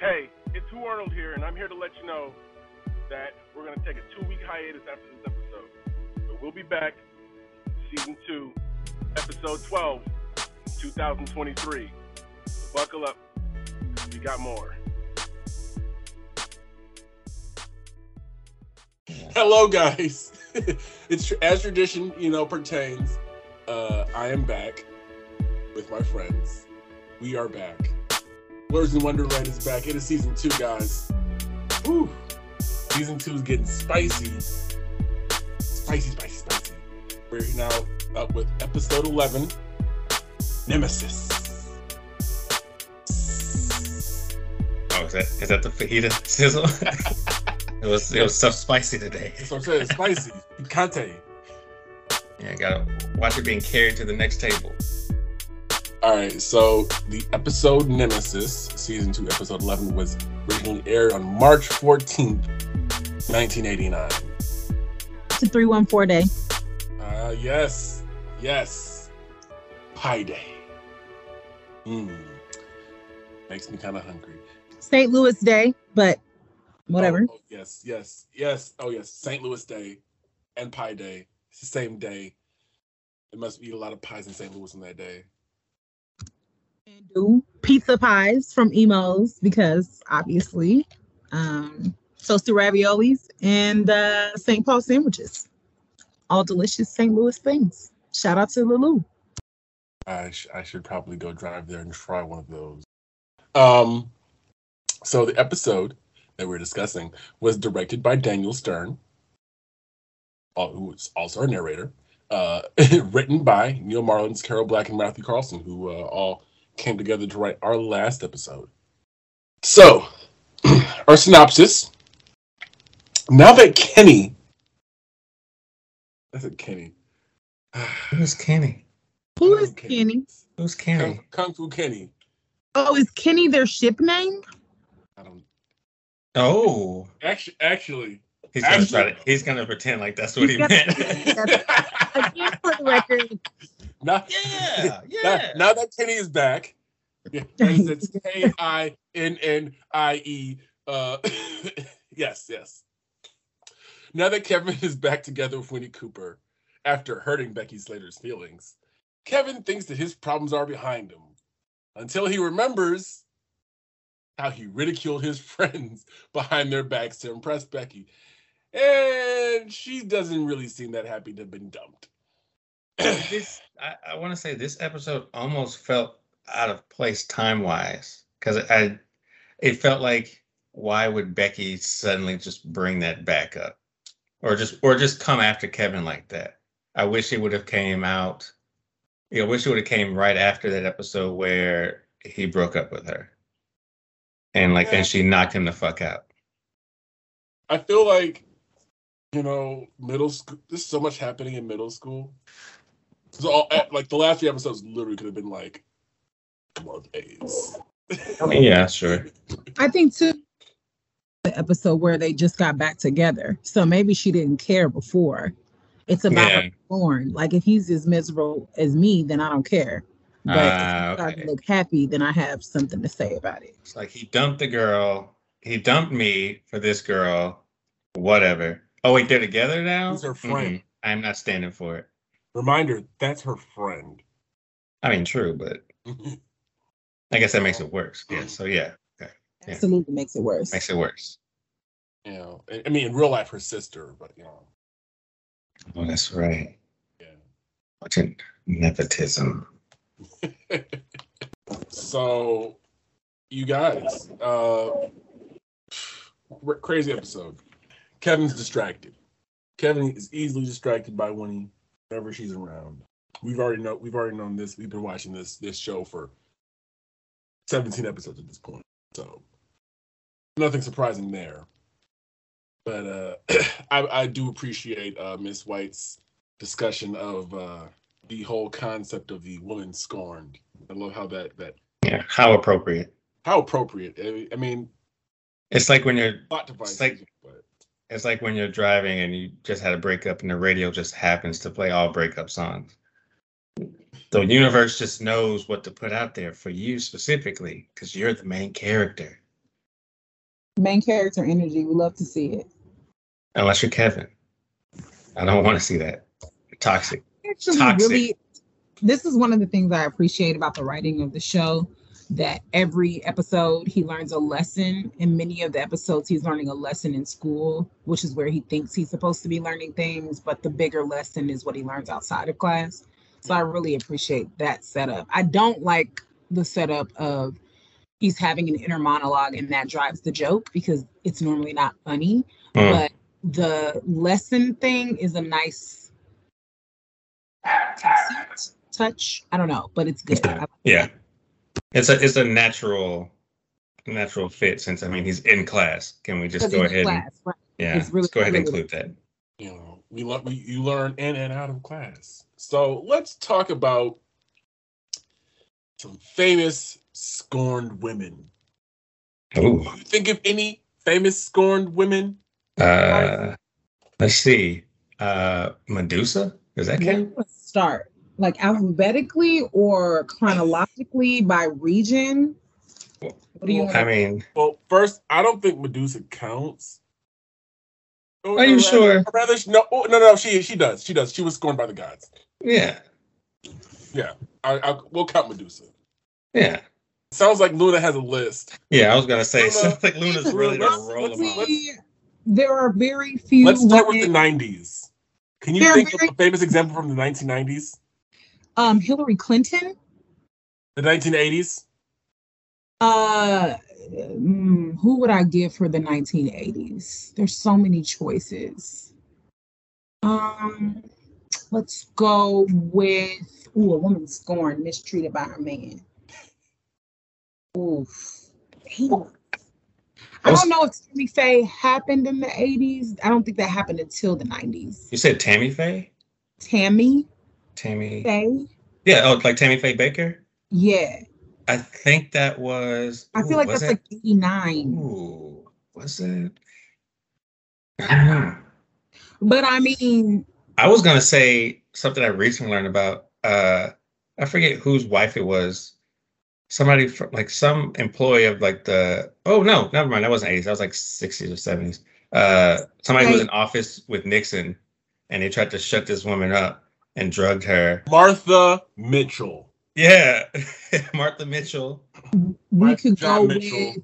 Hey, it's Who Arnold here, and I'm here to let you know that we're going to take a 2-week hiatus after this episode. But we'll be back, Season 2, Episode 12, 2023. So buckle up, we got more. Hello, guys. It's as tradition, you know, pertains. I am back with my friends. We are back. Words and Wonderland is back. It is season 2, guys. Whew. Season 2 is getting spicy. Spicy. We're now up with episode 11, Nemesis. Oh, is that the fajita sizzle? It was stuff spicy today. That's what I'm saying. Spicy. Picante. Yeah, gotta watch it being carried to the next table. All right, so the episode Nemesis, Season 2, Episode 11, was originally aired on March 14th, 1989. It's a 314 day. Yes. Pie Day. Makes me kind of hungry. St. Louis Day, but whatever. Oh, yes. Oh, yes, St. Louis Day and Pie Day. It's the same day. They must eat a lot of pies in St. Louis on that day. Do pizza pies from Emo's, because obviously toasted raviolis and St. Paul sandwiches, all delicious St. Louis things. Shout out to Lulu. I should probably go drive there and try one of those. So the episode that we're discussing was directed by Daniel Stern, who is also our narrator, written by Neil Marlins, Carol Black, and Matthew Carlson, who all came together to write our last episode. So, our synopsis. Now that Kenny... That's a Kenny. Who's Kenny? Who's Kenny? Kung Fu Kenny. Oh, is Kenny their ship name? I don't... Oh. Actually... He's going to pretend like that's what he meant. Again, for the record... Now that Kinnie is back, it's Kinnie. Yes. Now that Kevin is back together with Winnie Cooper after hurting Becky Slater's feelings, Kevin thinks that his problems are behind him until he remembers how he ridiculed his friends behind their backs to impress Becky. And she doesn't really seem that happy to have been dumped. I want to say this episode almost felt out of place time-wise, because it felt like, why would Becky suddenly just bring that back up, or just come after Kevin like that? I wish it would have came out. I wish it would have came right after that episode where he broke up with her, and she knocked him the fuck out. I feel like, you know, middle school. There's so much happening in middle school. So, like, the last few episodes literally could have been, like, come on, days. I mean, yeah, sure. I think, too, the episode where they just got back together. So maybe she didn't care before. It's about her born. Like, if he's as miserable as me, then I don't care. But if he starts to look happy, then I have something to say about it. It's like, he dumped the girl. He dumped me for this girl. Whatever. Oh, wait, they're together now? He's her friend. Mm-hmm. I'm not standing for it. Reminder, that's her friend. I mean, true, but I guess that makes it worse. Yeah, so yeah. Okay. Yeah. Absolutely makes it worse. You know, I mean, in real life, her sister, but you know. Oh, that's right. Yeah. Watching nepotism. So, you guys, crazy episode. Kevin's distracted. Kevin is easily distracted by Winnie. Whenever she's around, we've already known this. We've been watching this show for 17 episodes at this point, so nothing surprising there. But I do appreciate Miss White's discussion of the whole concept of the woman scorned. I love how that how appropriate. I mean, it's like when you're plot device. It's like when you're driving and you just had a breakup and the radio just happens to play all breakup songs. The universe just knows what to put out there for you specifically because you're the main character. main character energy. We love to see it. Unless you're Kevin. I don't want to see that. Toxic. Actually, toxic. Really, this is one of the things I appreciate about the writing of the show, that every episode he learns a lesson. In many of the episodes, he's learning a lesson in school, which is where he thinks he's supposed to be learning things, but the bigger lesson is what he learns outside of class. So I really appreciate that setup. I don't like the setup of he's having an inner monologue and that drives the joke, because it's normally not funny. But the lesson thing is a nice touch. I don't know, but it's good. Yeah. It's a natural fit, since, I mean, he's in class. Can we just go ahead and include that? You know, you learn in and out of class. So let's talk about some famous scorned women. Ooh. Do you think of any famous scorned women? Let's see. Medusa? Does that count? Let's start. Like alphabetically or chronologically by region? What do you want? I mean, well, first, I don't think Medusa counts. Are you sure? Rather, no. She does. She does. She was scorned by the gods. Yeah. We'll count Medusa. Yeah. Sounds like Luna has a list. Yeah, I was gonna say. Sounds like Luna's really the roll of. There are very few. Let's start with the 90s. Can you think of a famous example from the 1990s? Hillary Clinton. The 1980s? Who would I give for the 1980s? There's so many choices. Let's go with a woman scorned, mistreated by her man. Oof. Damn. I don't know if Tammy Faye happened in the 80s. I don't think that happened until the 90s. You said Tammy Faye? Tammy Faye? Yeah, like Tammy Faye Baker? Yeah. I think that was... I feel like that's like 89. Ooh, was it? I don't know. But I mean... I was going to say something I recently learned about. I forget whose wife it was. Somebody from, like, some employee of like the... Oh, no, never mind. That wasn't 80s. That was like 60s or 70s. Somebody who was in office with Nixon, and they tried to shut this woman up and drugged her. Martha Mitchell. Yeah, Martha Mitchell. We could go Mitchell.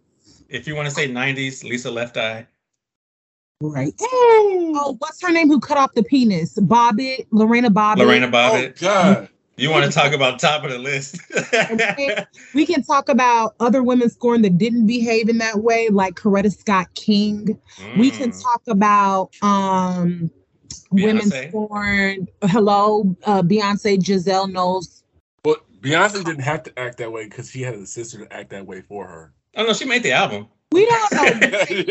If you want to say 90s, Lisa Left Eye. Right. Oh, what's her name who cut off the penis? Lorena Bobbitt. Lorena Bobbitt. Oh, God. You want to talk about top of the list? We can talk about other women scorned that didn't behave in that way, like Coretta Scott King. We can talk about women scorned. Hello, Beyonce. Giselle Knowles. But Beyonce didn't have to act that way because she had a sister to act that way for her. Oh no, she made the album. We don't know.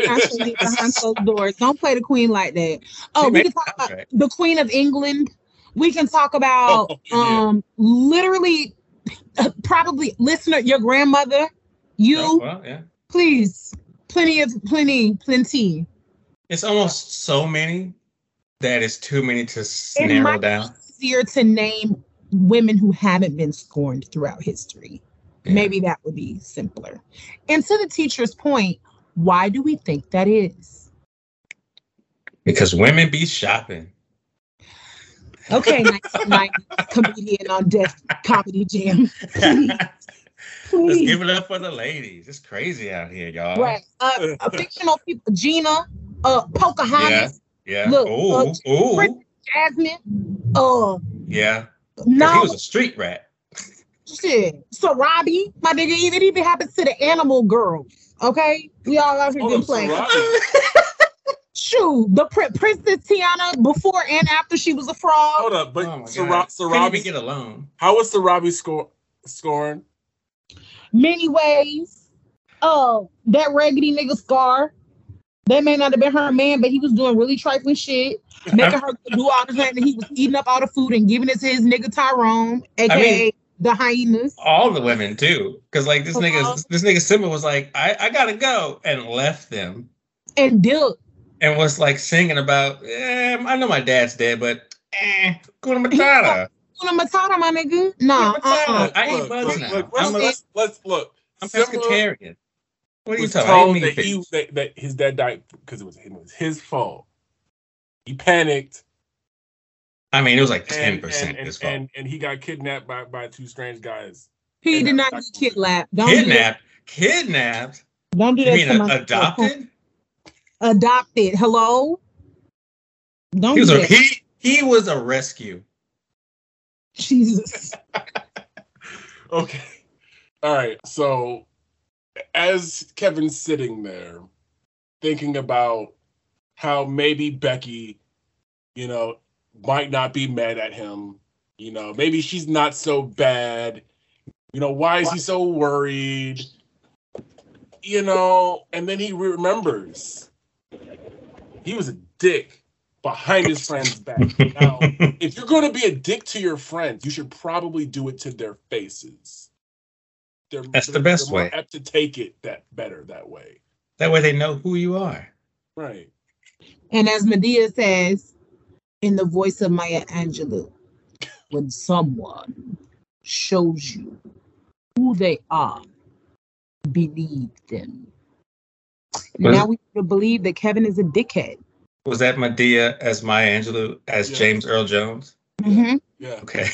Actually, behind closed doors, don't play the queen like that. Oh, we can talk about the Queen of England. We can talk about literally, probably listener, your grandmother, you. Oh, well, yeah. Please, plenty. It's almost so many that it's too many to narrow down. It might be easier to name women who haven't been scorned throughout history. Yeah. Maybe that would be simpler. And to the teacher's point, why do we think that is? Because women be shopping. Okay, 1990s comedian on Death Comedy Jam. Please. Let's give it up for the ladies. It's crazy out here, y'all. Right. Fictional people, Gina, Pocahontas. Yeah. Look, Jasmine. Yeah. No. He was a street rat. Shit. Sarabi, my nigga, even happens to the animal girl. Okay? We all out here playing. Shoot, the Princess Tiana before and after she was a fraud. Hold up, but Sarabi get alone. How was Sarabi scorned? Many ways. Oh, that raggedy nigga Scar. That may not have been her man, but he was doing really trifling shit, making her do all the things. He was eating up all the food and giving it to his nigga Tyrone, aka the hyenas. All the women too, because like this nigga Simba was like, I gotta go, and left them. And Dill. And was like singing about, I know my dad's dead, but Kuna Matata. Kuna Matata, my nigga. No. I ain't buzzing. Let's look. I'm pescatarian. What are you talking about? That his dad died because it was his fault. He panicked. I mean, it was like 10% his fault. And he got kidnapped by two strange guys. He did not get kidnapped. Kidnapped? Don't do that. You mean adopted? Adopted. Hello? Don't do that. He was a rescue. Jesus. Okay. All right. So as Kevin's sitting there thinking about how maybe Becky, might not be mad at him, maybe she's not so bad, why is he so worried, and then he remembers he was a dick behind his friend's back. Now, if you're going to be a dick to your friends, you should probably do it to their faces. That's the best way. They're more apt to take it that way. That way they know who you are. Right. And as Medea says, in the voice of Maya Angelou, when someone shows you who they are, believe them. Now we believe that Kevin is a dickhead. Was that Medea as Maya Angelou as James Earl Jones? Mm-hmm. Yeah. Okay.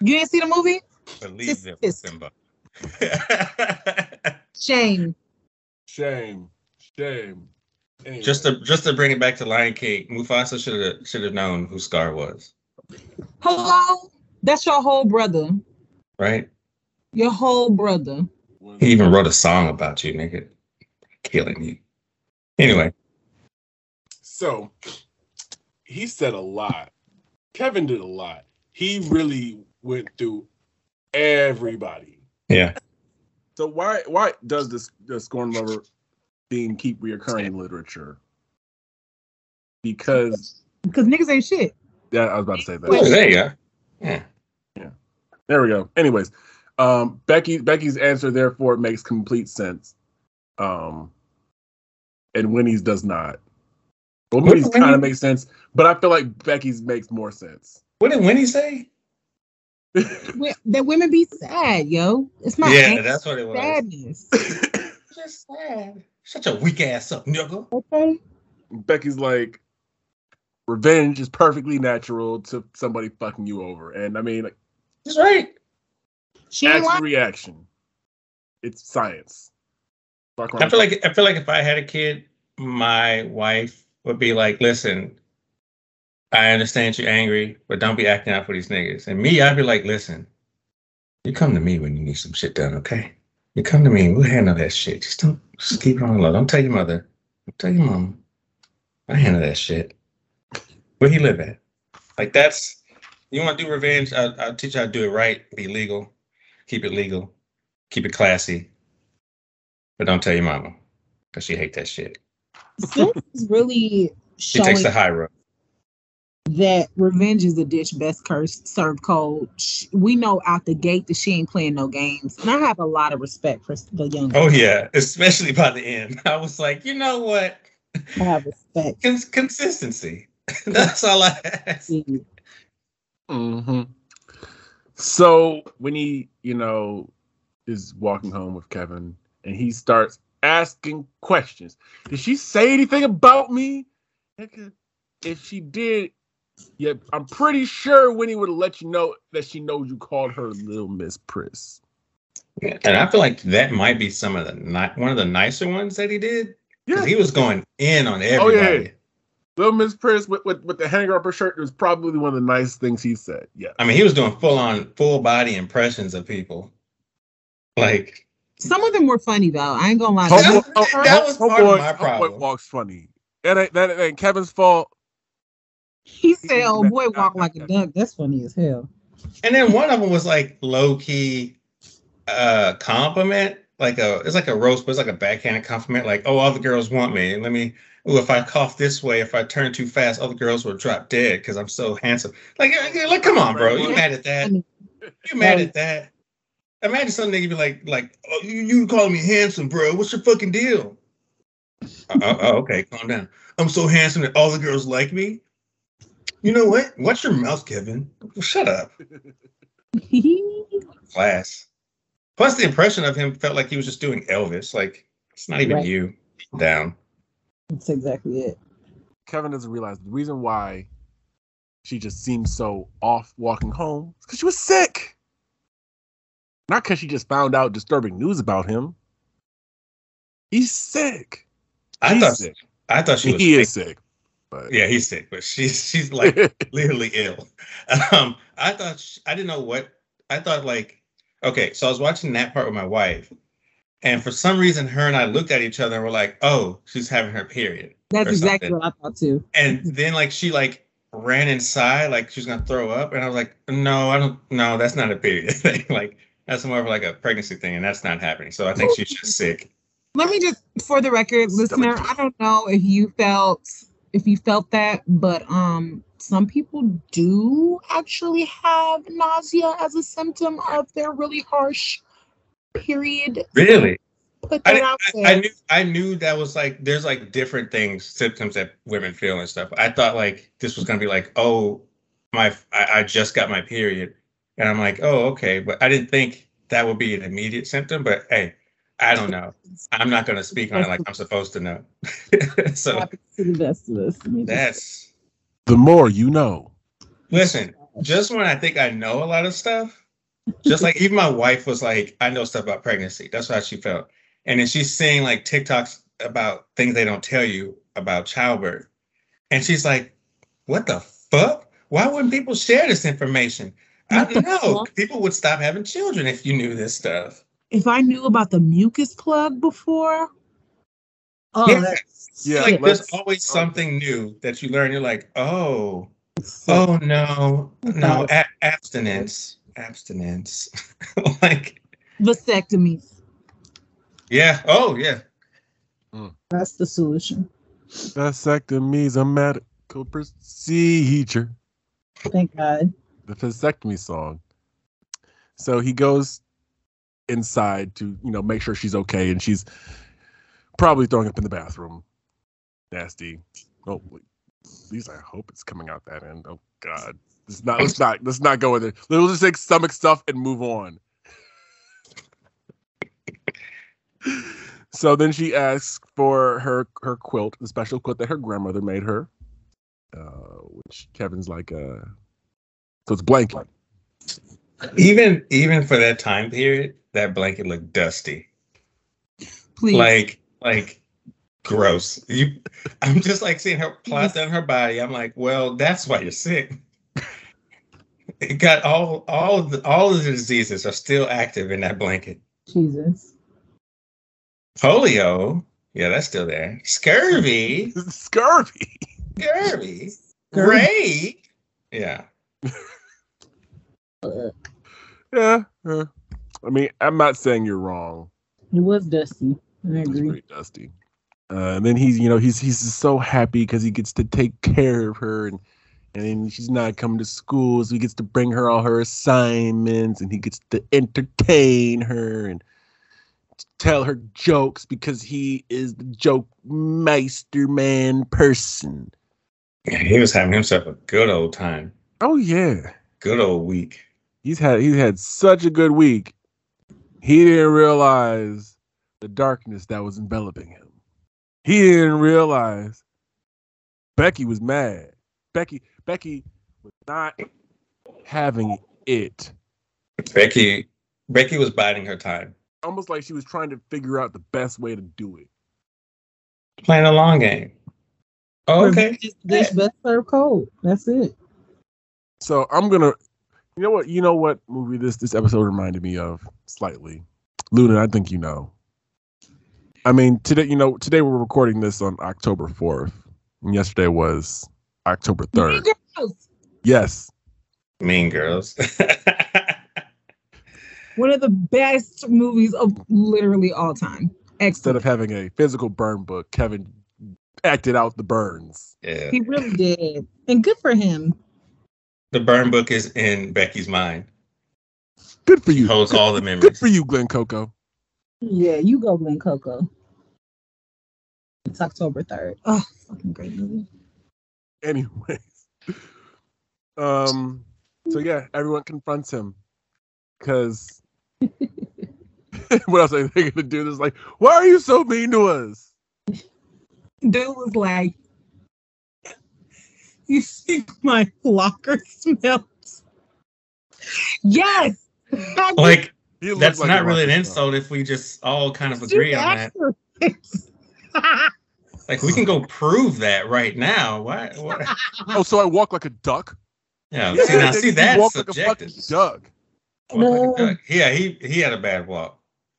You didn't see the movie? Believe them, Simba. Shame. Shame. Shame. Anyway. Just to bring it back to Lion King, Mufasa should have known who Scar was. Hello, that's your whole brother, right? Your whole brother. He even wrote a song about you, nigga, killing you. Anyway, so he said a lot. Kevin did a lot. He really went through everybody. Yeah. So why does the scorn lover theme keep reoccurring in literature? Because niggas ain't shit. Yeah, I was about to say that. Oh, there you go. Yeah. There we go. Anyways, Becky's answer therefore makes complete sense. And Winnie's does not. Well, Winnie's kind of makes sense, but I feel like Becky's makes more sense. What did Winnie say? That women be sad, yo. It's my angst, that's what it was. Sadness. Just sad. Shut your weak ass up, nigga. Okay. Becky's like, revenge is perfectly natural to somebody fucking you over, and I mean, like, that's right. Action reaction. It's science. I feel like if I had a kid, my wife would be like, listen, I understand you're angry, but don't be acting out for these niggas. And me, I'd be like, listen, you come to me when you need some shit done, okay? You come to me and we'll handle that shit. Just keep it on the low. Don't tell your mother. Don't tell your mom. I handle that shit. Where he live at? Like, that's, you want to do revenge? I'll teach you how to do it right. Be legal. Keep it legal. Keep it classy. But don't tell your mama, because she hate that shit. This is really showing. She takes the high road. That revenge is a dish best cursed served cold. We know out the gate that she ain't playing no games, and I have a lot of respect for the young girl. Oh yeah, especially by the end. I was like, you know what? I have respect. Consistency. That's all I ask. Mm-hmm. So when he, is walking home with Kevin, and he starts asking questions. Did she say anything about me? If she did. Yeah, I'm pretty sure Winnie would have let you know that she knows you called her Little Miss Priss. Yeah, and I feel like that might be one of the nicer ones that he did. Yeah, he was going in on everybody. Oh, yeah. Little Miss Priss with the hanger up her shirt was probably one of the nice things he said. Yeah, I mean, he was doing full body impressions of people. Like, some of them were funny though. I ain't gonna lie. That was part of my problem. Homeboy walks funny. That ain't Kevin's fault. He said, "Oh boy, walk like a duck." That's funny as hell. And then one of them was like low key compliment, it's like a roast, but it's like a backhanded compliment. Like, "Oh, all the girls want me. Let me. Oh, if I cough this way, if I turn too fast, all the girls will drop dead because I'm so handsome." Like, come on, bro. You mad at that? You mad at that? Imagine some nigga be like, "Oh, you call me handsome, bro? What's your fucking deal?" Oh, okay, calm down. I'm so handsome that all the girls like me. You know what? Watch your mouth, Kevin. Shut up. Class. Plus, the impression of him felt like he was just doing Elvis. Like, it's not even you down. That's exactly it. Kevin doesn't realize the reason why she just seemed so off walking home is because she was sick. Not because she just found out disturbing news about him. He's sick. I thought she was sick. He is sick. But. Yeah, he's sick, but she's like literally ill. I didn't know what I thought. Like, okay, so I was watching that part with my wife, and for some reason, her and I looked at each other and were like, "Oh, she's having her period." That's exactly what I thought too. And then like she like ran inside like she's gonna throw up, and I was like, "No, I don't. No, that's not a period thing. Like that's more of like a pregnancy thing, and that's not happening." So I think she's just sick. Let me just, for the record, listener, I don't know if you felt that, but some people do actually have nausea as a symptom of their really harsh period. Really? I knew that was like, there's like different things, symptoms that women feel and stuff. I thought like this was going to be like, oh, I just got my period. And I'm like, oh, okay. But I didn't think that would be an immediate symptom, but hey. I don't know. I'm not going to speak on it like I'm supposed to know. So that's the more you know. Listen, just when I think I know a lot of stuff, just like even my wife was like, I know stuff about pregnancy. That's how she felt. And then she's seeing like TikToks about things they don't tell you about childbirth. And she's like, what the fuck? Why wouldn't people share this information? I don't know. People would stop having children if you knew this stuff. If I knew about the mucus plug before, like there's always something new that you learn. You're like, oh no, abstinence, like vasectomies. Yeah. Oh yeah. That's the solution. Vasectomy is a medical procedure. Thank God. The vasectomy song. So he goes inside to, you know, make sure she's okay, and she's probably throwing up in the bathroom. Nasty. Oh, at least I hope it's coming out that end. Oh God, let's not go in there. Let's just take stomach stuff and move on. So then she asks for her quilt, the special quilt that her grandmother made her, which Kevin's like, so it's blanket. Even for that time period, that blanket looked dusty. Please. Like gross. I'm just like seeing her plot down her body. I'm like, well, that's why you're sick. It got all of the diseases are still active in that blanket. Jesus. Polio. Yeah, that's still there. Scurvy. Gray. Yeah. Yeah. I mean, I'm not saying you're wrong. It was dusty. I agree. It was pretty dusty. And then he's so happy because he gets to take care of her, and then she's not coming to school, so he gets to bring her all her assignments, and he gets to entertain her and tell her jokes because he is the joke meister man person. Yeah, he was having himself a good old time. Oh yeah, good old week. He's had such a good week. He didn't realize the darkness that was enveloping him. He didn't realize Becky was mad. Becky was not having it. Becky was biding her time. Almost like she was trying to figure out the best way to do it. Playing a long game. Oh, okay. Just best served cold. That's it. So I'm gonna. You know what movie this episode reminded me of slightly? Luna, I think you know. I mean, today we're recording this on October 4th. And yesterday was October 3rd. Mean Girls. Yes. Mean Girls. One of the best movies of literally all time. Excellent. Instead of having a physical burn book, Kevin acted out the burns. Yeah. He really did. And good for him. The burn book is in Becky's mind. Good for you. She holds all the memories. Good for you, Glenn Coco. Yeah, you go, Glenn Coco. It's October 3rd. Oh, fucking great movie. Anyways. So yeah, everyone confronts him because What else are they gonna do? This like, why are you so mean to us? Dude was like, you think my locker smells? Yes. Like that's like not really an insult if we just all kind of agree on that. Like we can go prove that right now. What? Oh, so I walk like a duck? Yeah. See, now, see that's subjective. Like a duck. Like a duck. Yeah, he had a bad walk.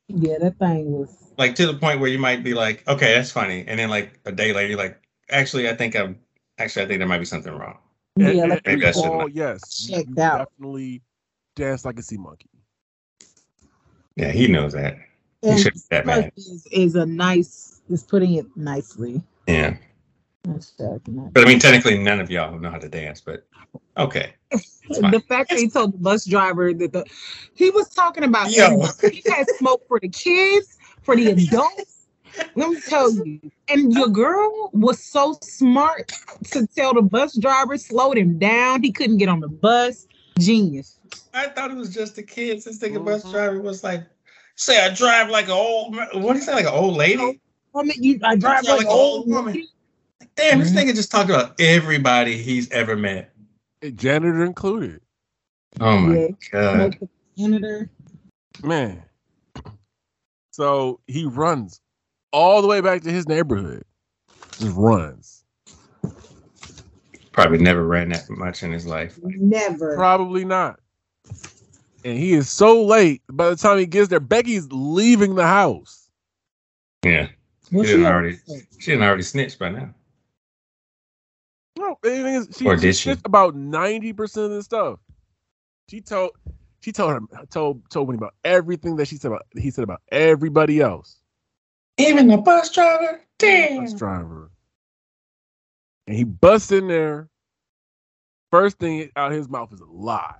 Yeah, that thing was like to the point where you might be like, okay, that's funny, and then like a day later, you're like, actually, I think there might be something wrong. Yeah, like maybe that shouldn't. Yes, checked out. Definitely danced like a sea monkey. Yeah, he knows that. And he should be that mad. Is putting it nicely. Yeah. But I mean, technically, none of y'all know how to dance, but okay. The fact that he told the bus driver that he was talking about he had smoke for the kids, for the adults. Let me tell you. And your girl was so smart to tell the bus driver, slowed him down. He couldn't get on the bus. Genius. I thought it was just the kids. This nigga bus driver was like, say I drive like an old, what do you say, like an old lady? I drive like an old woman. Like, damn, this nigga just talked about everybody he's ever met. A janitor included. Oh my God. Janitor. Man. So he runs all the way back to his neighborhood. Just runs. Probably never ran that much in his life. Never. Probably not. And he is so late. By the time he gets there, Becky's leaving the house. Yeah. She didn't already snitch by now. No, she snitched about 90% of the stuff. She told Winnie about everything that he said about everybody else. Even the bus driver? Damn. Bus driver. And he busts in there. First thing out of his mouth is a lie.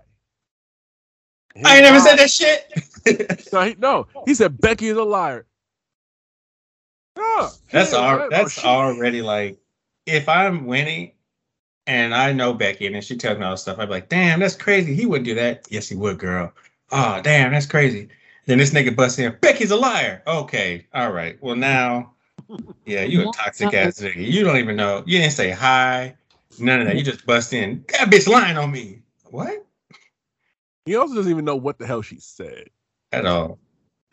I ain't never said that shit. He said Becky is a liar. Oh, that's already like, if I'm Winnie and I know Becky and then she tells me all this stuff, I'd be like, damn, that's crazy. He wouldn't do that. Yes, he would, girl. Oh, damn, that's crazy. Then this nigga busts in, Becky's a liar. Okay, all right. Well, now, yeah, you a toxic ass nigga. You don't even know. You didn't say hi. None of that. You just bust in. That bitch lying on me. What? He also doesn't even know what the hell she said. At all.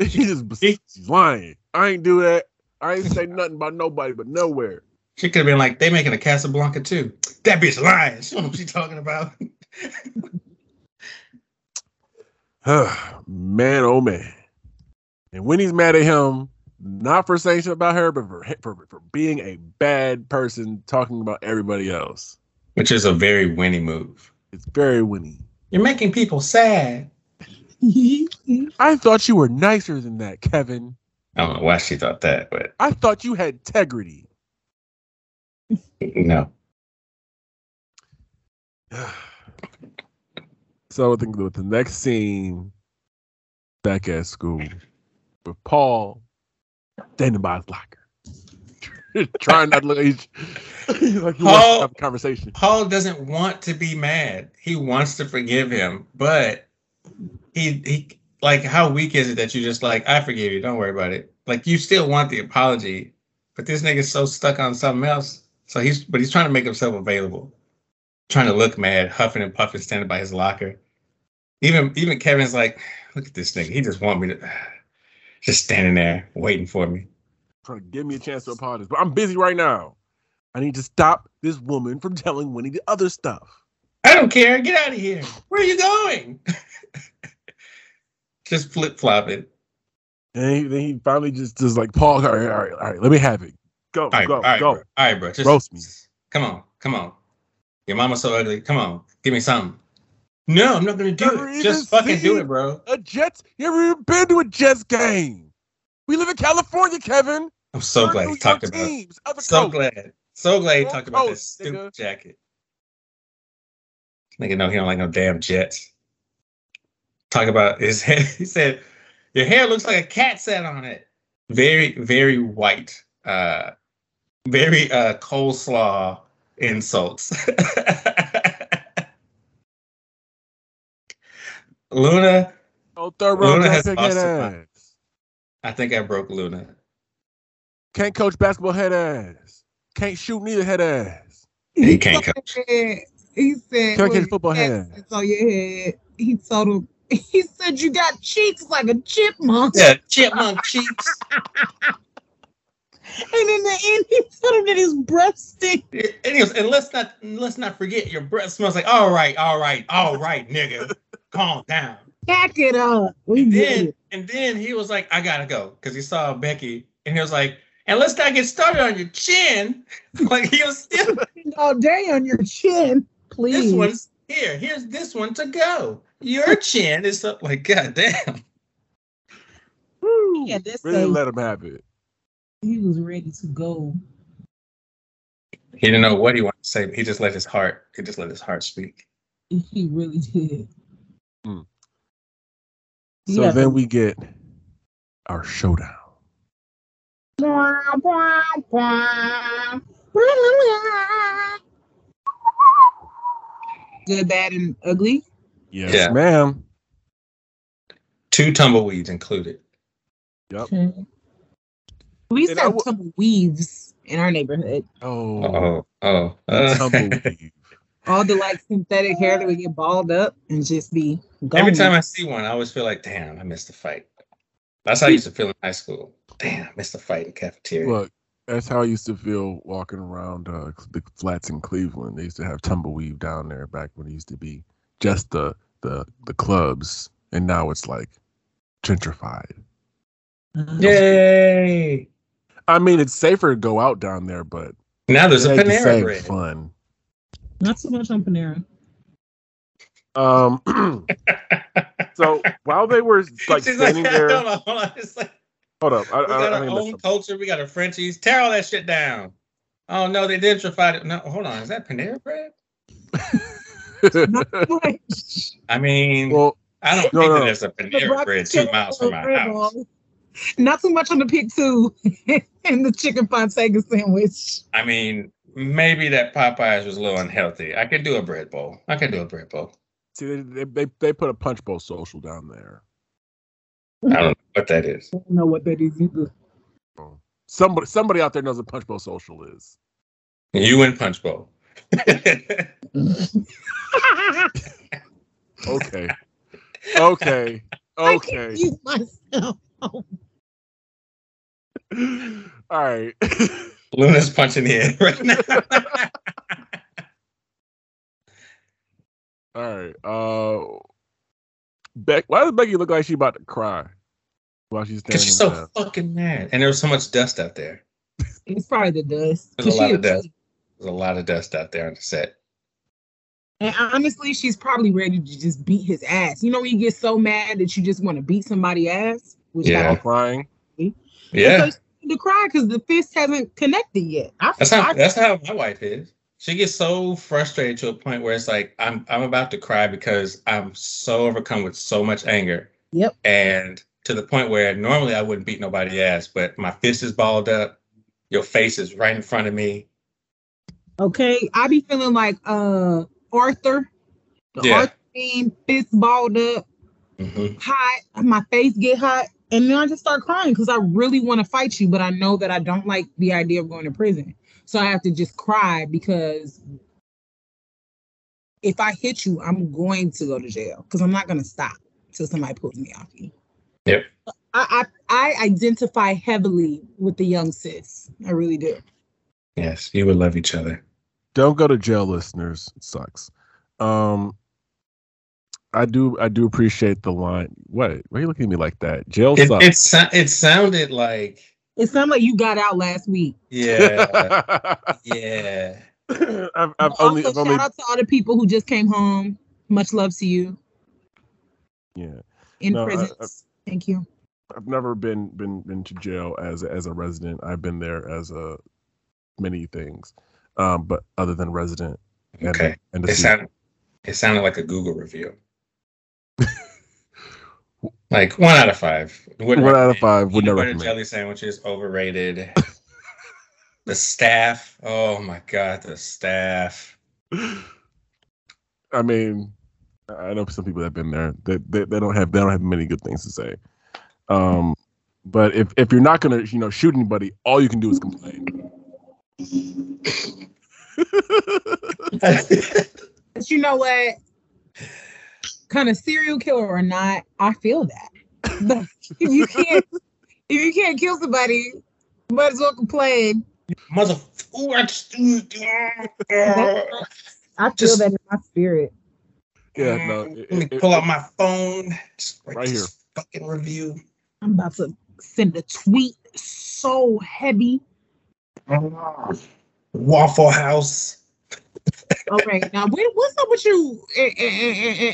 She's lying. I ain't do that. I ain't say nothing about nobody, but nowhere. She could have been like, they making a Casablanca too. That bitch lying. She don't know what she's talking about. Man, oh man. And Winnie's mad at him, not for saying shit about her, but for being a bad person talking about everybody else. Which is a very Winnie move. It's very Winnie. You're making people sad. I thought you were nicer than that, Kevin. I don't know why she thought that, but I thought you had integrity. No. So I think with the next scene, back at school, with Paul standing by his locker, trying not to look. He's like, he wants to have a conversation. Paul doesn't want to be mad. He wants to forgive him, but he. Like, how weak is it that you just like, I forgive you, don't worry about it. Like, you still want the apology, but this nigga's so stuck on something else. So he's trying to make himself available. Trying to look mad, huffing and puffing, standing by his locker. Even Kevin's like, look at this nigga. He just want me to, just standing there, waiting for me. Trying to give me a chance to apologize, but I'm busy right now. I need to stop this woman from telling Winnie the other stuff. I don't care, get out of here. Where are you going? Just flip flop it. And he finally just like, Paul, all right, let me have it. Go. All right, bro. Just roast me. Come on. Your mama's so ugly. Come on, give me something. No, I'm not gonna do it. Just fucking do it, bro. You ever been to a Jets game? We live in California, Kevin. I'm so glad he talked about it. So glad he talked about this stupid jacket. Nigga, no, he don't like no damn Jets. Talk about his head. He said, your hair looks like a cat sat on it. Very, very white. Very coleslaw insults. Luna. Oh, Luna has lost her mind. I think I broke Luna. Can't coach basketball, head ass. Can't shoot, neither, head ass. He can't coach. He said, can't catch football, head ass. On your head. He told him. He said you got cheeks like a chipmunk. Yeah, chipmunk cheeks. And in the end, he put him in his breath stink. And, let's not forget, your breath smells like, all right, nigga, calm down. Pack it up. And then he was like, I gotta go, because he saw Becky, and he was like, and let's not get started on your chin. Like he was still all day on your chin, please. This one's here. Here's this one to go. Your chin is up, like, goddamn. Yeah, this really thing, let him have it. He was ready to go. He didn't know what he wanted to say, but he just let his heart. He just let his heart speak. He really did. Mm. So yeah. Then we get our showdown. Good, bad, and ugly. Yes, yeah. Ma'am. 2 tumbleweeds included. Yep. Okay. We said tumbleweeds in our neighborhood. Oh. Tumbleweed. All the like synthetic hair that would get balled up and just be gone. Every time I see one, I always feel like, damn, I missed a fight. That's how I used to feel in high school. Damn, I missed a fight in cafeteria. Look, that's how I used to feel walking around the flats in Cleveland. They used to have tumbleweed down there back when it used to be just the clubs, and now it's like gentrified. Yay! I mean, it's safer to go out down there, but now there's a Panera bread. Fun. Not so much on Panera. So while they were like standing there, hold on. It's like, hold up. We got our own culture. We got our Frenchies. Tear all that shit down. Oh no, they gentrified it. No, hold on. Is that Panera bread? I mean, well, I don't think that there's a Panera bread 2 miles from my house. Not so much on the pig too, and the chicken fontanna sandwich. I mean, maybe that Popeyes was a little unhealthy. I could do a bread bowl. See, they put a punch bowl social down there. I don't know what that is. I don't know what that is either. Somebody out there knows what punch bowl social is. You win punch bowl. Okay. Use myself. All right. Luna's punching the head right now. All right. Why does Becky look like she's about to cry while she's standing? Because she's so fucking mad, and there was so much dust out there. It's probably the dust. There's a lot of dust. There's a lot of dust out there on the set. And honestly, she's probably ready to just beat his ass. You know when you get so mad that you just want to beat somebody's ass? Yeah. Crying. Yeah. To cry because the fist hasn't connected yet. That's how my wife is. She gets so frustrated to a point where it's like, I'm about to cry because I'm so overcome with so much anger. Yep. And to the point where normally I wouldn't beat nobody's ass, but my fist is balled up. Your face is right in front of me. Okay. I be feeling like Arthur. Arthur being fist balled up. Mm-hmm. Hot. My face get hot. And then I just start crying because I really want to fight you, but I know that I don't like the idea of going to prison. So I have to just cry because if I hit you, I'm going to go to jail because I'm not going to stop until somebody pulls me off you. Yep. I identify heavily with the young sis. I really do. Yes, you would love each other. Don't go to jail, listeners. It sucks. I do appreciate the line. What? Why are you looking at me like that? Jail sucks. It sounded like you got out last week. Yeah. Yeah. I've also shout out to all the people who just came home. Much love to you. Yeah. In prisons. Thank you. I've never been to jail as a resident. I've been there as a many things, but other than resident. Okay. And it sounded like a Google review. Like 1 out of 5. One out of 5 would never recommend. Jelly sandwiches overrated. The staff. Oh my God, the staff. I mean, I know some people that've been there. They don't have many good things to say. But if you're not gonna, you know, shoot anybody, all you can do is complain. But you know what? Kind of serial killer or not, I feel that. if you can't kill somebody, might as well complain. I feel that in my spirit. Yeah, no. Let me pull out my phone. Just right here. Fucking review. I'm about to send a tweet so heavy. Waffle House. Okay, now what's up with you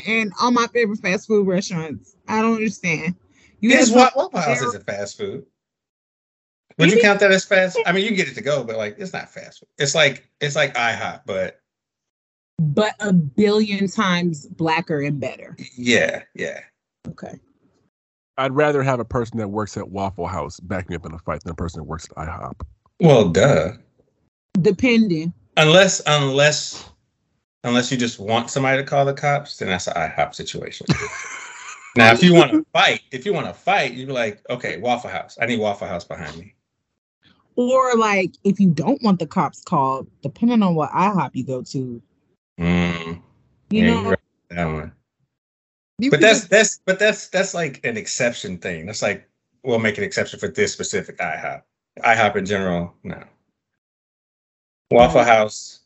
and all my favorite fast food restaurants? I don't understand. Waffle House isn't fast food. Would you count that as fast? I mean, you get it to go, but like it's not fast food. It's like IHOP, but a billion times blacker and better. Yeah, yeah. Okay. I'd rather have a person that works at Waffle House back me up in a fight than a person that works at IHOP. Well, duh. Depending. Unless you just want somebody to call the cops, then that's an IHOP situation. Now, if you want to fight, you'd be like, okay, Waffle House. I need Waffle House behind me. Or like, if you don't want the cops called, depending on what IHOP you go to. You know that one. But that's like an exception thing. That's like, we'll make an exception for this specific IHOP. IHOP in general, no. Waffle House.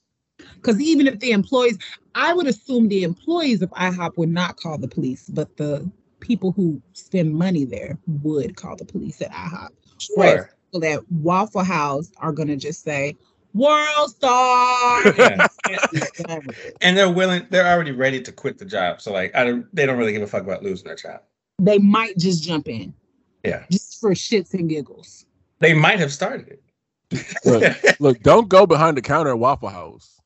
Because even if the employees, I would assume the employees of IHOP would not call the police, but the people who spend money there would call the police at IHOP. Sure. Right. So that Waffle House are going to just say, World Star. Yeah. And they're already ready to quit the job. So like, they don't really give a fuck about losing their job. They might just jump in. Yeah. Just for shits and giggles. They might have started it. Look, don't go behind the counter at Waffle House.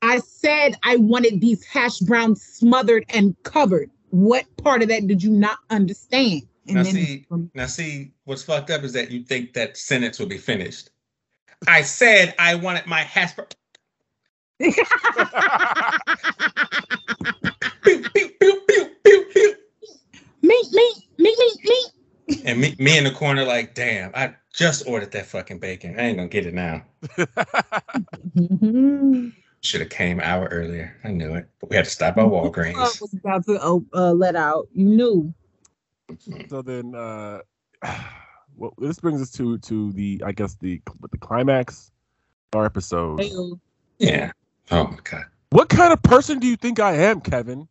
I said I wanted these hash browns smothered and covered. What part of that did you not understand? And now see, what's fucked up is that you think that sentence will be finished. I said I wanted my hash brown. Pew, pew, pew, pew, pew, pew. Me. And me in the corner like, damn, I just ordered that fucking bacon. I ain't gonna get it now. Should have came an hour earlier. I knew it. But we had to stop at Walgreens. I was about to let out. You knew. So then, well, this brings us to the, I guess, the climax of our episode. Yeah. Oh, my God. What kind of person do you think I am, Kevin?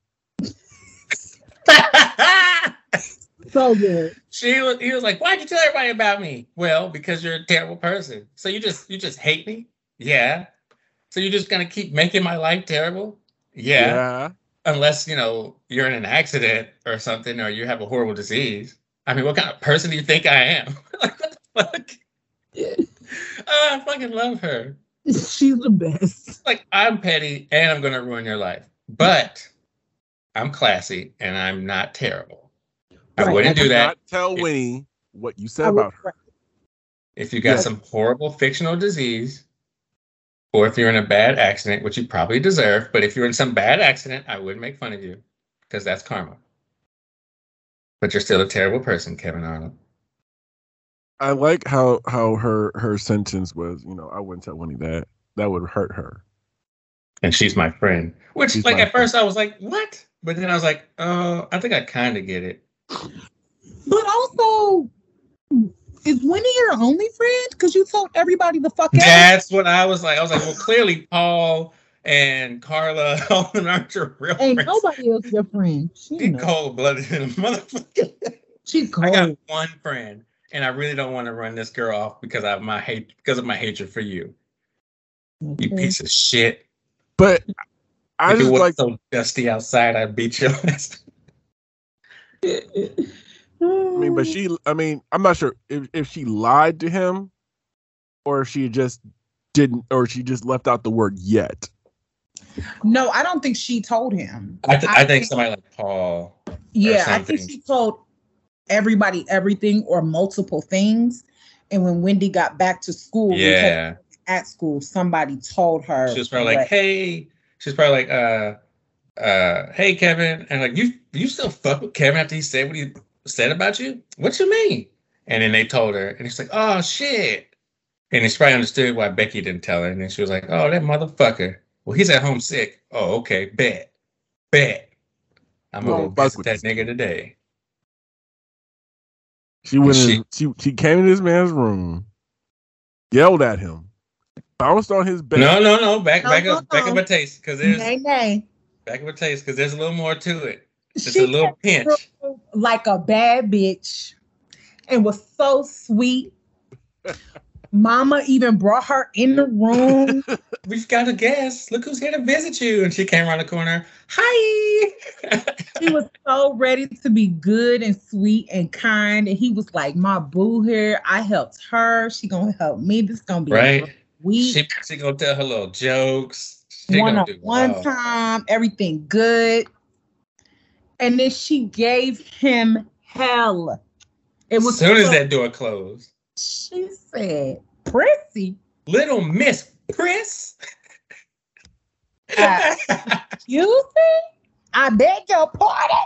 So good. He was like, "Why'd you tell everybody about me?" Well, because you're a terrible person. So you just hate me? Yeah. So you're just gonna keep making my life terrible? Yeah. Unless, you know, you're in an accident or something, or you have a horrible disease. I mean, what kind of person do you think I am? Like, what the fuck? Yeah. I fucking love her. She's the best. Like, I'm petty and I'm gonna ruin your life, but I'm classy and I'm not terrible. I wouldn't do that. Tell Winnie what you said about her. If you got some horrible fictional disease, or if you're in a bad accident, which you probably deserve, but if you're in some bad accident, I wouldn't make fun of you because that's karma. But you're still a terrible person, Kevin Arnold. I like how her sentence was, you know, I wouldn't tell Winnie that. That would hurt her. And she's my friend. Which, she's like, at first I was like, what? But then I was like, oh, I think I kind of get it. But also, is Winnie your only friend? Because you told everybody the fuck out. That's what I was like. I was like, well, clearly Paul and Carla aren't your real friends. Ain't nobody else your friend. She's cold-blooded in a motherfucker. She's cold. I got one friend, and I really don't want to run this girl off because of my hatred for you. Okay. You piece of shit. But I if just it wasn't like so dusty outside, I'd beat your ass. I mean, I'm not sure if she lied to him or if she just didn't, or she just left out the word yet. No, I don't think she told him. I think somebody like Paul. Yeah, I think she told everybody everything or multiple things. And when Wendy got back to school, at school, somebody told her. She was probably like, hey, hey, Kevin. And like, you still fuck with Kevin after he said what he said about you? What you mean? And then they told her, and it's like, oh, shit. And she probably understood why Becky didn't tell her. And then she was like, oh, that motherfucker. Well, he's at home sick. Oh, okay, bet. I'm going to fuck with that nigga today. She came in this man's room, yelled at him, bounced on his back. No. Back up a taste, because there's a little more to it. Just a little pinch. Like a bad bitch, and was so sweet. Mama even brought her in the room. We've got a guest. Look who's here to visit you. And she came around the corner. Hi. She was so ready to be good and sweet and kind. And he was like, my boo here. I helped her. She gonna help me. This gonna be right. Week. She gonna tell her little jokes. She one gonna do one well. Time. Everything good. And then she gave him hell. It was as soon as that door closed. She said, Prissy. Little Miss Priss. Excuse me? I beg your pardon.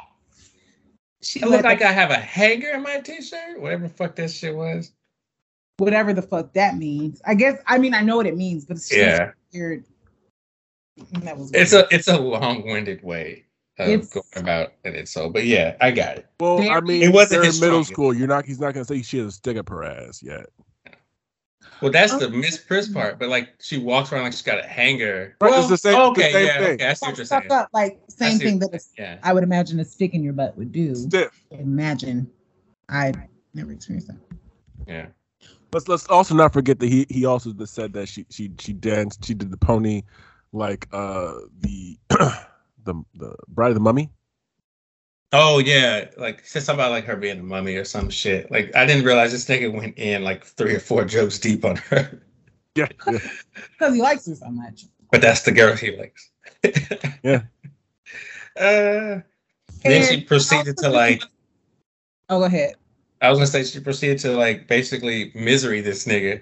It looked like I have a hanger in my t-shirt. Whatever the fuck that shit was. Whatever the fuck that means. I know what it means, but it's just weird. That was weird. It's a long-winded way. Going about it, so but yeah, I got it. Well, I mean, it wasn't his middle school. He's not gonna say she has a stick up her ass yet. Well, that's the Miss Priss part, but like she walks around like she's got a hanger. Well, it's the same, thing. Okay, I see what you're saying. Up, like same thing that I would imagine a stick in your butt would do. Stiff. Imagine, I never experienced that. Yeah. Let's also not forget that he also said that she danced, she did the pony, like the. The Bride of the Mummy. Oh yeah, like said something about like her being the mummy or some shit. Like I didn't realize this nigga went in like 3 or 4 jokes deep on her. Yeah, because he likes her so much. But that's the girl he likes. Yeah. Then she proceeded to like. Oh, go ahead. I was gonna say she proceeded to like basically misery this nigga,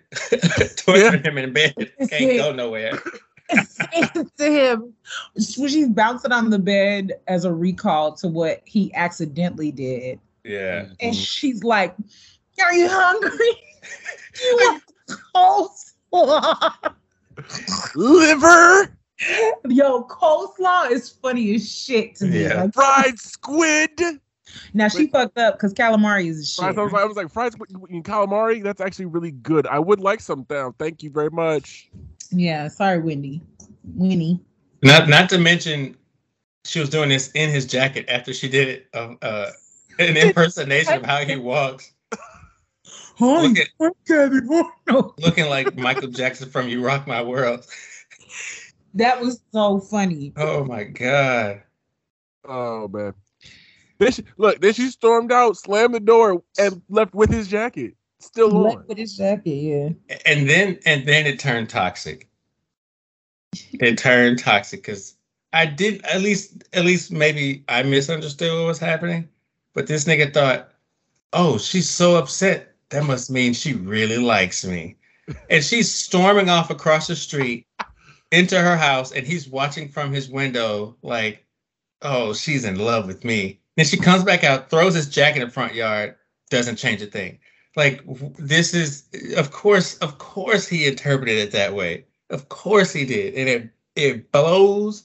torturing him in bed. Can't go nowhere. To him, she's bouncing on the bed as a recall to what he accidentally did. Yeah, and she's like, "Are you hungry? Do you want coleslaw? Liver? Yo, coleslaw is funny as shit to me. Yeah, like, fried squid." Now she fucked up because calamari is a shit. I was like, fried squid and calamari. That's actually really good. I would like some down. Thank you very much. Yeah, sorry, Winnie. Not to mention, she was doing this in his jacket after she did it. An impersonation of how he walks. Looking like Michael Jackson from "You Rock My World." That was so funny. Oh my god. Oh man. Then she stormed out, slammed the door, and left with his jacket. Still on. With his jacket, yeah. And then it turned toxic. It turned toxic because I did at least maybe I misunderstood what was happening, but this nigga thought, oh, she's so upset. That must mean she really likes me. And she's storming off across the street into her house, and he's watching from his window like, oh, she's in love with me. Then she comes back out, throws his jacket in the front yard, doesn't change a thing. Like, this is, of course he interpreted it that way. Of course he did. And it blows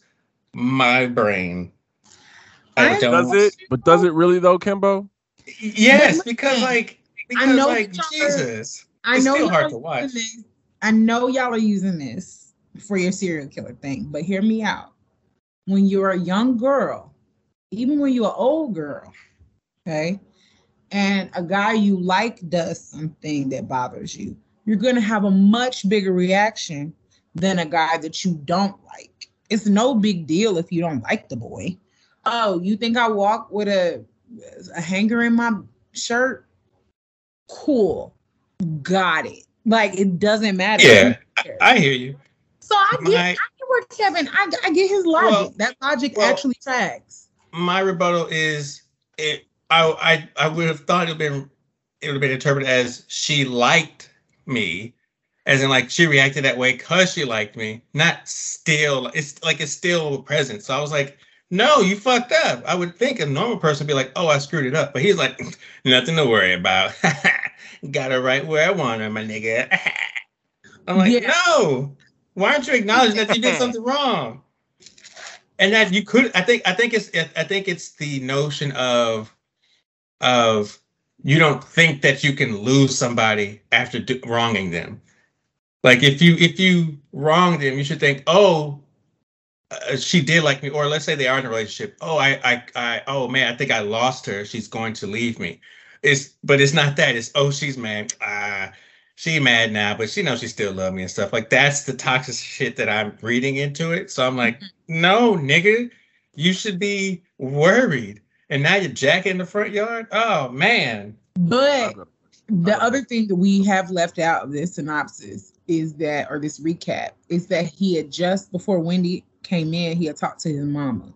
my brain. But does it really though, Kimbo? Yes, because Jesus. It's still hard to watch. I know y'all are using this for your serial killer thing, but hear me out. When you're a young girl, even when you're an old girl, okay? And a guy you like does something that bothers you, you're going to have a much bigger reaction than a guy that you don't like. It's no big deal if you don't like the boy. Oh, you think I walk with a hanger in my shirt? Cool. Got it. Like, it doesn't matter. Yeah, I hear you. So I get where Kevin, I get his logic. That logic actually tracks. My rebuttal is it. I would have thought it would have been interpreted as she liked me, as in like she reacted that way because she liked me, not still. It's like it's still present. So I was like, no, you fucked up. I would think a normal person would be like, oh, I screwed it up, but he's like, nothing to worry about. Got her right where I want her, my nigga. I'm like, yeah. No. Why don't you acknowledge that you did something wrong? And that you could, I think it's the notion of you don't think that you can lose somebody after wronging them. Like if you wronged them, you should think, oh, she did like me, or let's say they are in a relationship. Oh, I think I lost her. She's going to leave me. But it's not that. It's, oh, she's mad. She mad now, but she knows she still love me and stuff. Like, that's the toxic shit that I'm reading into it. So I'm like, no, nigga, you should be worried. And now you're jacking in the front yard? Oh, man. But the other thing that we have left out of this synopsis is that, or this recap, is that he had just, before Wendy came in, he had talked to his mama.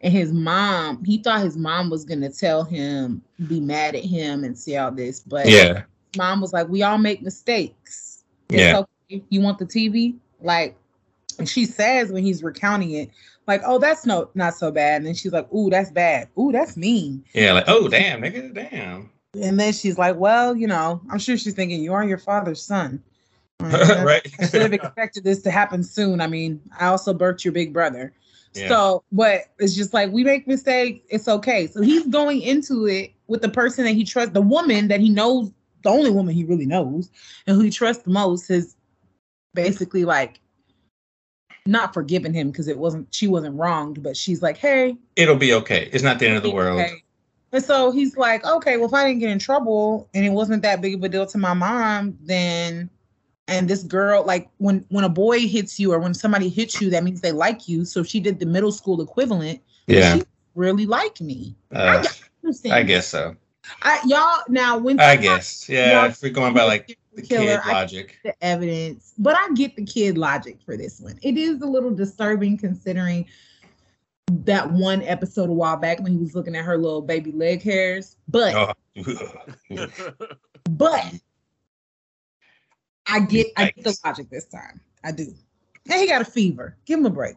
And his mom, he thought his mom was going to tell him, be mad at him and see all this. But yeah. Mom was like, we all make mistakes. Yeah. So if you want the TV? Like, and she says when he's recounting it, like, oh, that's not so bad. And then she's like, ooh, that's bad. Ooh, that's mean. Yeah, like, oh, damn, nigga, damn. And then she's like, well, you know, I'm sure she's thinking, you are your father's son. Right. I should have expected this to happen soon. I mean, I also birthed your big brother. Yeah. So, but it's just like, we make mistakes. It's okay. So he's going into it with the person that he trusts, the woman that he knows, the only woman he really knows and who he trusts the most, is basically like not forgiving him because she wasn't wronged, but she's like, hey, it'll be okay. It's not the end of the world. Okay. And so he's like, okay, well, if I didn't get in trouble and it wasn't that big of a deal to my mom, then, and this girl, like when a boy hits you or when somebody hits you, that means they like you. So if she did the middle school equivalent, yeah, she really liked me. I guess so. If we're going by like the kid logic, the evidence, but I get the kid logic for this one. It is a little disturbing considering that one episode a while back when he was looking at her little baby leg hairs, but but I get the logic this time. I do. And he got a fever. Give him a break.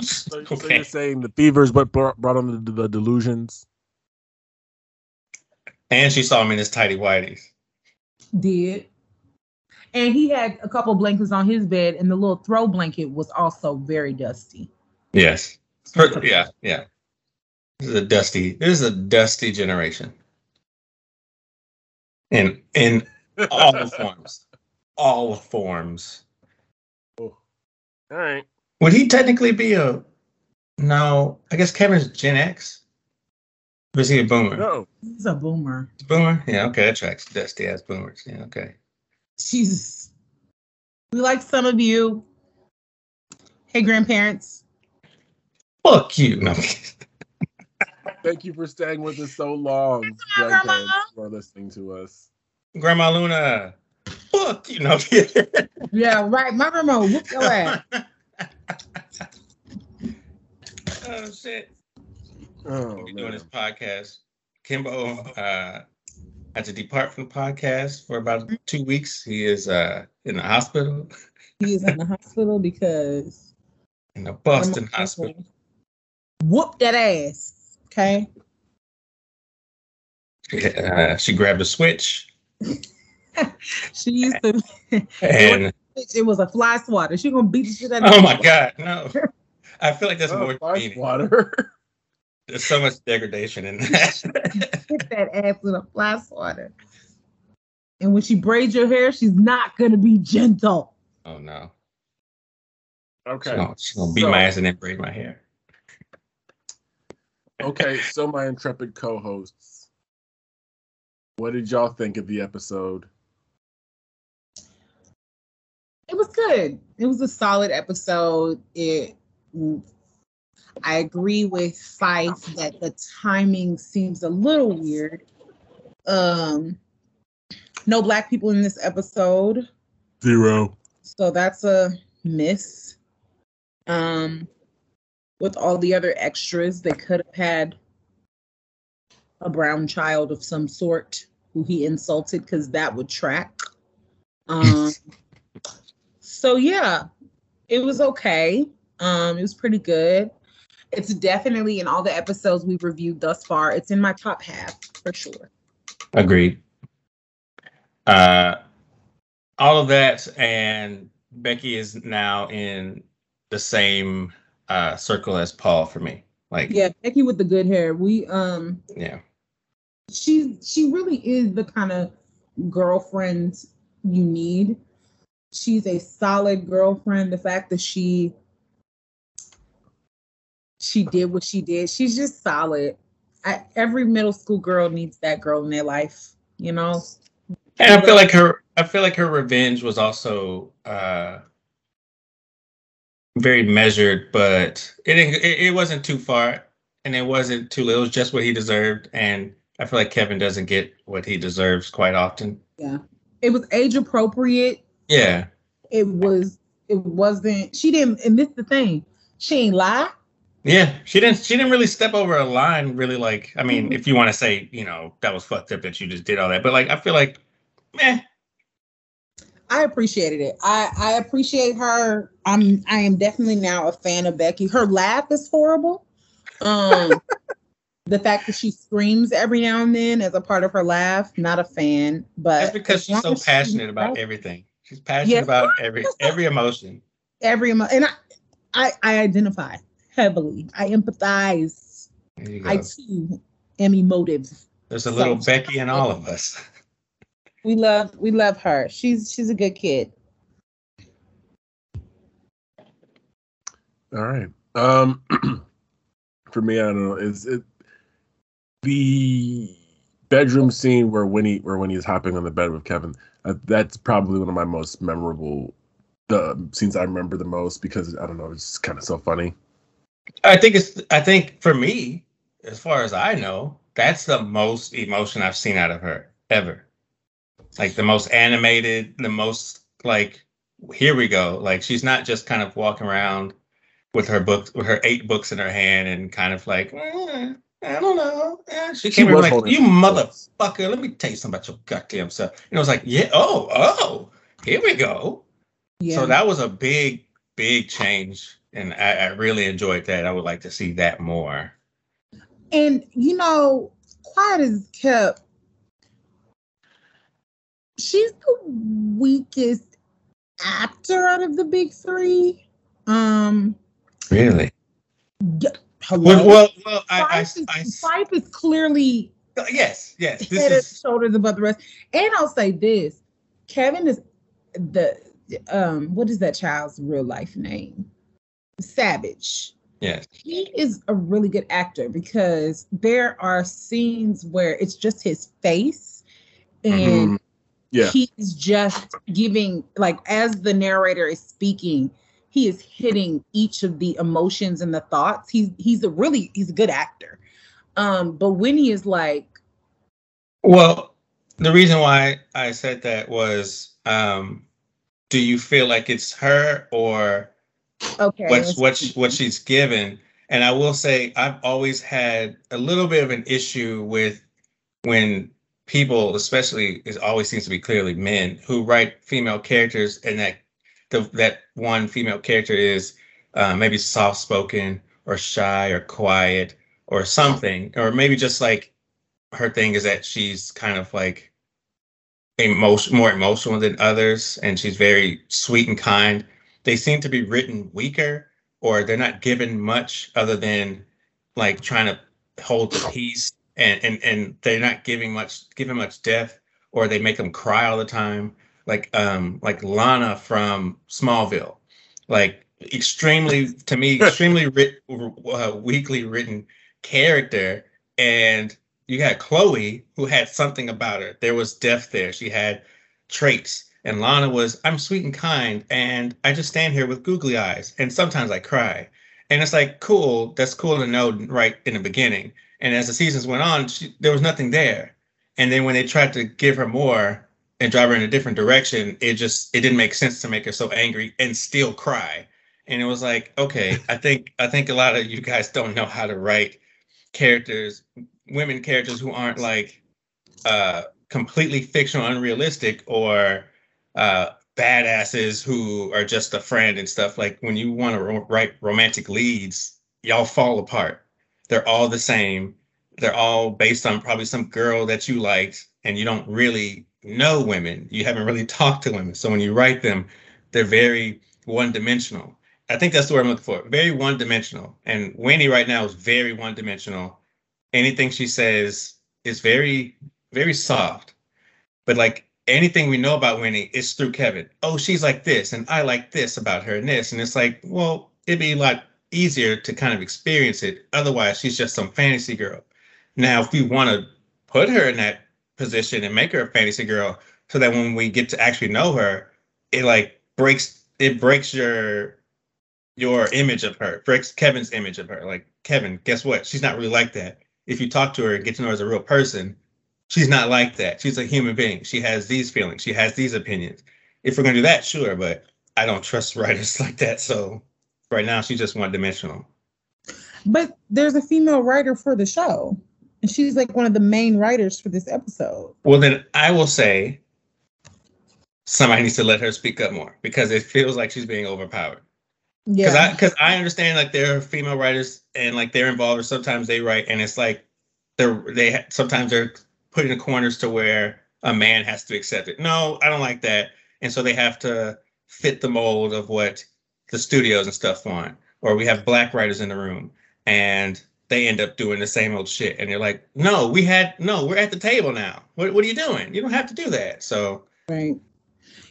So you're saying the fever is what brought on the delusions? And she saw him in his tighty whities. Did. And he had a couple blankets on his bed, and the little throw blanket was also very dusty. Yes. Yeah. This is a dusty generation. In all the forms. All forms. All right. Would he technically be no, I guess Kevin's Gen X? Or is he a boomer? No. He's a boomer. Boomer? Yeah, okay, that tracks. Dusty ass boomers. Yeah, okay. Jesus. We like some of you. Hey, grandparents. Fuck you. No. Thank you for staying with us so long, grandparents, for listening to us. Grandma Luna. Fuck you. No. Yeah, right. My grandma, whoop your ass. Oh, shit. Oh, we're doing this podcast. Kimbo had to depart from the podcast for about 2 weeks. He is in the hospital. He is in the hospital because in the Boston hospital. Whoop that ass, okay? She grabbed a switch. She used to. And it was a fly swatter. She gonna beat the shit out of. Oh my God, no! I feel like that's more fly swatter. There's so much degradation in that. Hit that ass with a fly swatter. And when she braids your hair, she's not going to be gentle. Oh, no. Okay. She's going to beat my ass and then braid my hair. Okay, so my intrepid co-hosts, what did y'all think of the episode? It was good. It was a solid episode. I agree with Fife that the timing seems a little weird. No black people in this episode. 0. So that's a miss. With all the other extras, they could have had a brown child of some sort who he insulted, because that would track. So yeah, it was okay. It was pretty good. It's definitely, in all the episodes we've reviewed thus far, it's in my top half for sure. Agreed. All of that, and Becky is now in the same circle as Paul for me. Like, yeah, Becky with the good hair. We yeah, she really is the kind of girlfriend you need. She's a solid girlfriend. The fact that she did what she did, she's just solid. Every middle school girl needs that girl in their life, you know. And I feel like her revenge was also very measured, but it wasn't too far, and it wasn't too little. It was just what he deserved, and I feel like Kevin doesn't get what he deserves quite often. Yeah, it was age appropriate. Yeah, it was. It wasn't. She didn't, and this is the thing. She ain't lie. Yeah, she didn't really step over a line. Really, like, I mean, if you want to say, you know, that was fucked up that you just did all that, but like, I feel like, meh. I appreciated it. I appreciate her. I am definitely now a fan of Becky. Her laugh is horrible. The fact that she screams every now and then as a part of her laugh, not a fan. But that's because she's so passionate about everything. She's passionate about every emotion. Every emotion, and I identify heavily. I empathize. I too am emotive. There's a little Becky in all of us. We love her. She's a good kid. All right. For me, I don't know. Is it the bedroom scene where Winnie's hopping on the bed with Kevin? That's probably one of my most memorable scenes I remember the most, because I don't know, it's kind of so funny. I think for me, as far as I know, that's the most emotion I've seen out of her ever. Like the most animated, the most like, here we go. Like, she's not just kind of walking around with her books, with her 8 books in her hand, and kind of like, I don't know. She came in like, you motherfucker, let me tell you something about your goddamn self. And I was like, yeah, oh, here we go. Yeah. So that was a big, big change. And I really enjoyed that. I would like to see that more. And, you know, quiet is kept. She's the weakest actor out of the big three. Really? Yeah, well, Fife is clearly yes. This head is shoulders above the rest. And I'll say this: Kevin is the what is that child's real life name? Savage. Yes, he is a really good actor, because there are scenes where it's just his face and. Mm-hmm. Yeah. He's just giving, like, as the narrator is speaking, he is hitting each of the emotions and the thoughts. He's a good actor. But Winnie is like. Well, the reason why I said that was, do you feel like it's her or what she's given? And I will say, I've always had a little bit of an issue with when people, especially, it always seems to be clearly men who write female characters, and that one female character is maybe soft-spoken or shy or quiet or something, or maybe just like her thing is that she's kind of like more emotional than others, and she's very sweet and kind. They seem to be written weaker, or they're not given much other than like trying to hold the peace. And they're not giving much depth, or they make them cry all the time, like Lana from Smallville, like extremely weakly written character. And you got Chloe, who had something about her. There was depth there. She had traits, and Lana was, I'm sweet and kind, and I just stand here with googly eyes, and sometimes I cry. And it's like, cool. That's cool to know right in the beginning. And as the seasons went on, there was nothing there. And then when they tried to give her more and drive her in a different direction, it didn't make sense to make her so angry and still cry. And it was like, okay, I think a lot of you guys don't know how to write characters, women characters who aren't like completely fictional, unrealistic, or badasses who are just a friend and stuff. Like, when you want to write romantic leads, y'all fall apart. They're all the same. They're all based on probably some girl that you liked, and you don't really know women, you haven't really talked to women. So when you write them, they're very one-dimensional. I think that's the word I'm looking for, very one-dimensional. And Winnie right now is very one-dimensional. Anything she says is very, very soft. But like anything we know about Winnie is through Kevin. Oh, she's like this, and I like this about her and this. And it's like, well, it'd be a lot easier to kind of experience it. Otherwise, she's just some fantasy girl. Now, if we want to put her in that position and make her a fantasy girl so that when we get to actually know her, it like breaks your image of her, breaks Kevin's image of her. Like, Kevin, guess what? She's not really like that. If you talk to her and get to know her as a real person, she's not like that. She's a human being. She has these feelings. She has these opinions. If we're going to do that, sure, but I don't trust writers like that. So right now, she's just one-dimensional. But there's a female writer for the show, and she's like one of the main writers for this episode. Well, then I will say somebody needs to let her speak up more, because it feels like she's being overpowered. Yeah, because I understand like there are female writers and like they're involved, or sometimes they write and it's like they're put in corners to where a man has to accept it. No, I don't like that. And so they have to fit the mold of what the studios and stuff want. Or we have black writers in the room and they end up doing the same old shit. And you're like, no, we're at the table now. What are you doing? You don't have to do that. So right.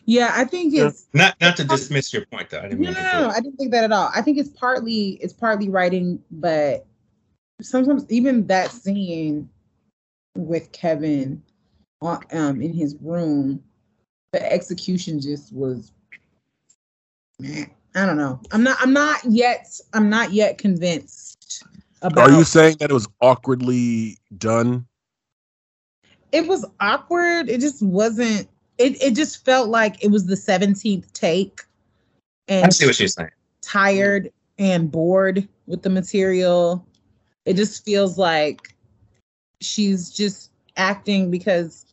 Yeah, I think it's not to dismiss your point though. No, I didn't think that at all. I think it's partly writing, but sometimes even that scene with Kevin in his room, the execution just was. Man, I don't know. I'm not yet convinced about. Are you saying that it was awkwardly done? It was awkward. It just wasn't. It just felt like it was the 17th take. And I see what she's saying. Tired and bored with the material. It just feels like she's just acting because...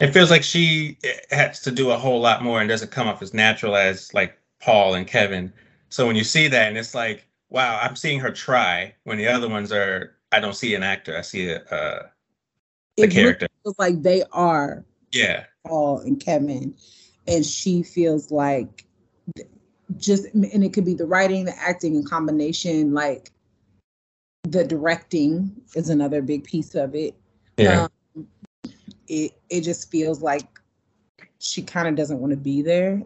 It feels like she has to do a whole lot more and doesn't come off as natural as like Paul and Kevin. So when you see that and it's like, wow, I'm seeing her try, when the other ones are, I don't see an actor. I see the character. It feels like they are. Yeah. Paul and Kevin, and she feels like just, and it could be the writing, the acting in combination, like the directing is another big piece of it. Yeah. It just feels like she kind of doesn't want to be there.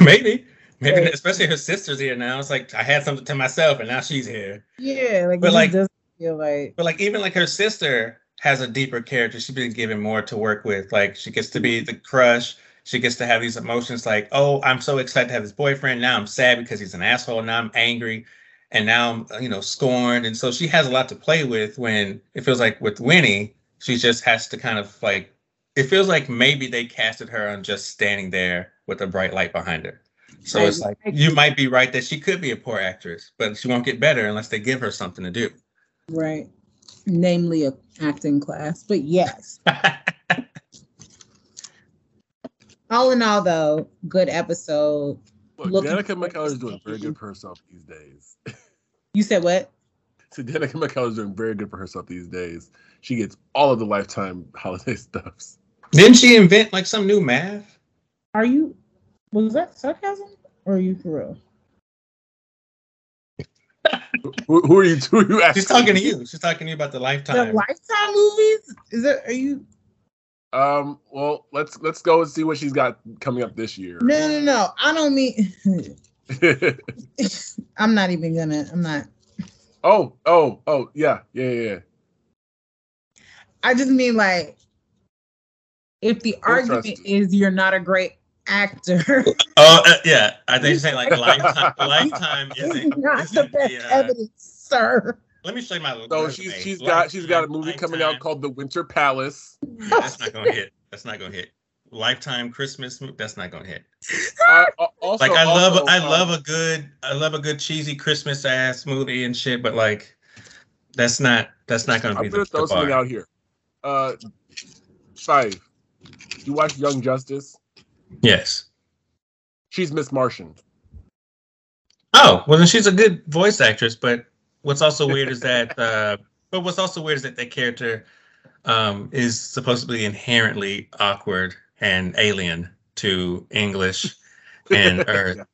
Maybe, especially her sister's here now. It's like, I had something to myself and now she's here. Yeah, like, but like, doesn't feel like, but like even like her sister has a deeper character. She's been given more to work with. Like, she gets to be the crush. She gets to have these emotions like, oh, I'm so excited to have this boyfriend. Now I'm sad because he's an asshole. Now I'm angry. And now I'm, scorned. And so she has a lot to play with, when it feels like with Winnie, she just has to kind of like, it feels like maybe they casted her on just standing there with a bright light behind her. So it's like, you might be right that she could be a poor actress, but she won't get better unless they give her something to do. Right. Namely an acting class, but yes. All in all, though, good episode. Look, Danica McKellar is doing very good for herself these days. You said what? So Danica McKellar is doing very good for herself these days. She gets all of the Lifetime holiday stuffs. Didn't she invent like some new math? Was that sarcasm or are you for real? Who are you? Who are you asking? She's talking to you. She's talking to you about the Lifetime. The Lifetime movies? Are you? Well, let's go and see what she's got coming up this year. No. I don't mean. I'm not even gonna. I'm not. Oh. Yeah. I just mean like, if the argument is you're not a great actor. Yeah, I think saying like Lifetime. Lifetime is not the best evidence, sir. Let me show you my. So she's got a movie Lifetime coming out called The Winter Palace. Yeah, that's not gonna hit. Lifetime Christmas movie. That's not gonna hit. Also, like I love a good cheesy Christmas ass movie and shit, but like that's not gonna be the bar. I'm gonna throw something out here. Five. You watch Young Justice? Yes. She's Miss Martian. Oh, well then she's a good voice actress, but what's also weird is that that character is supposedly inherently awkward and alien to English and Earth.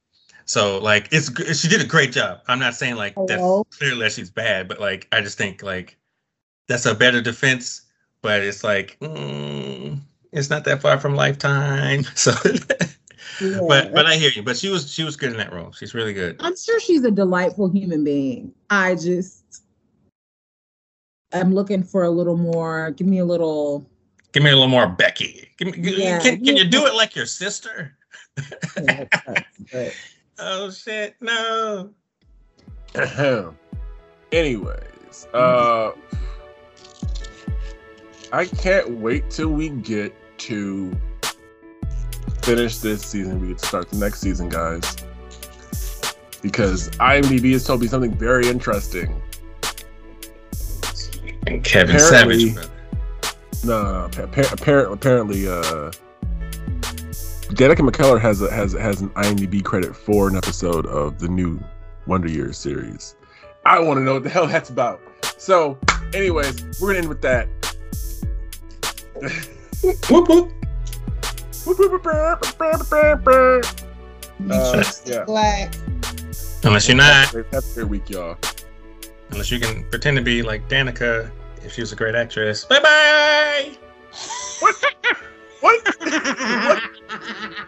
So like, she did a great job. I'm not saying like that's clearly that she's bad, but like I just think like that's a better defense. But it's like it's not that far from Lifetime. So, yeah, but I hear you. But she was good in that role. She's really good. I'm sure she's a delightful human being. I just I'm looking for a little more. Give me a little more Becky. Can you do it like your sister? Yeah, but... Oh shit, no. Anyways, I can't wait till we get to finish this season. We get to start the next season, guys. Because IMDb has told me something very interesting. And Kevin apparently, Savage, brother. Apparently, Danica McKellar has an IMDb credit for an episode of the new Wonder Years series. I want to know what the hell that's about. So, anyways, we're gonna end with that. Black. Unless you're not. That's their week, y'all. Unless you can pretend to be like Danica if she was a great actress. Bye bye. What? What?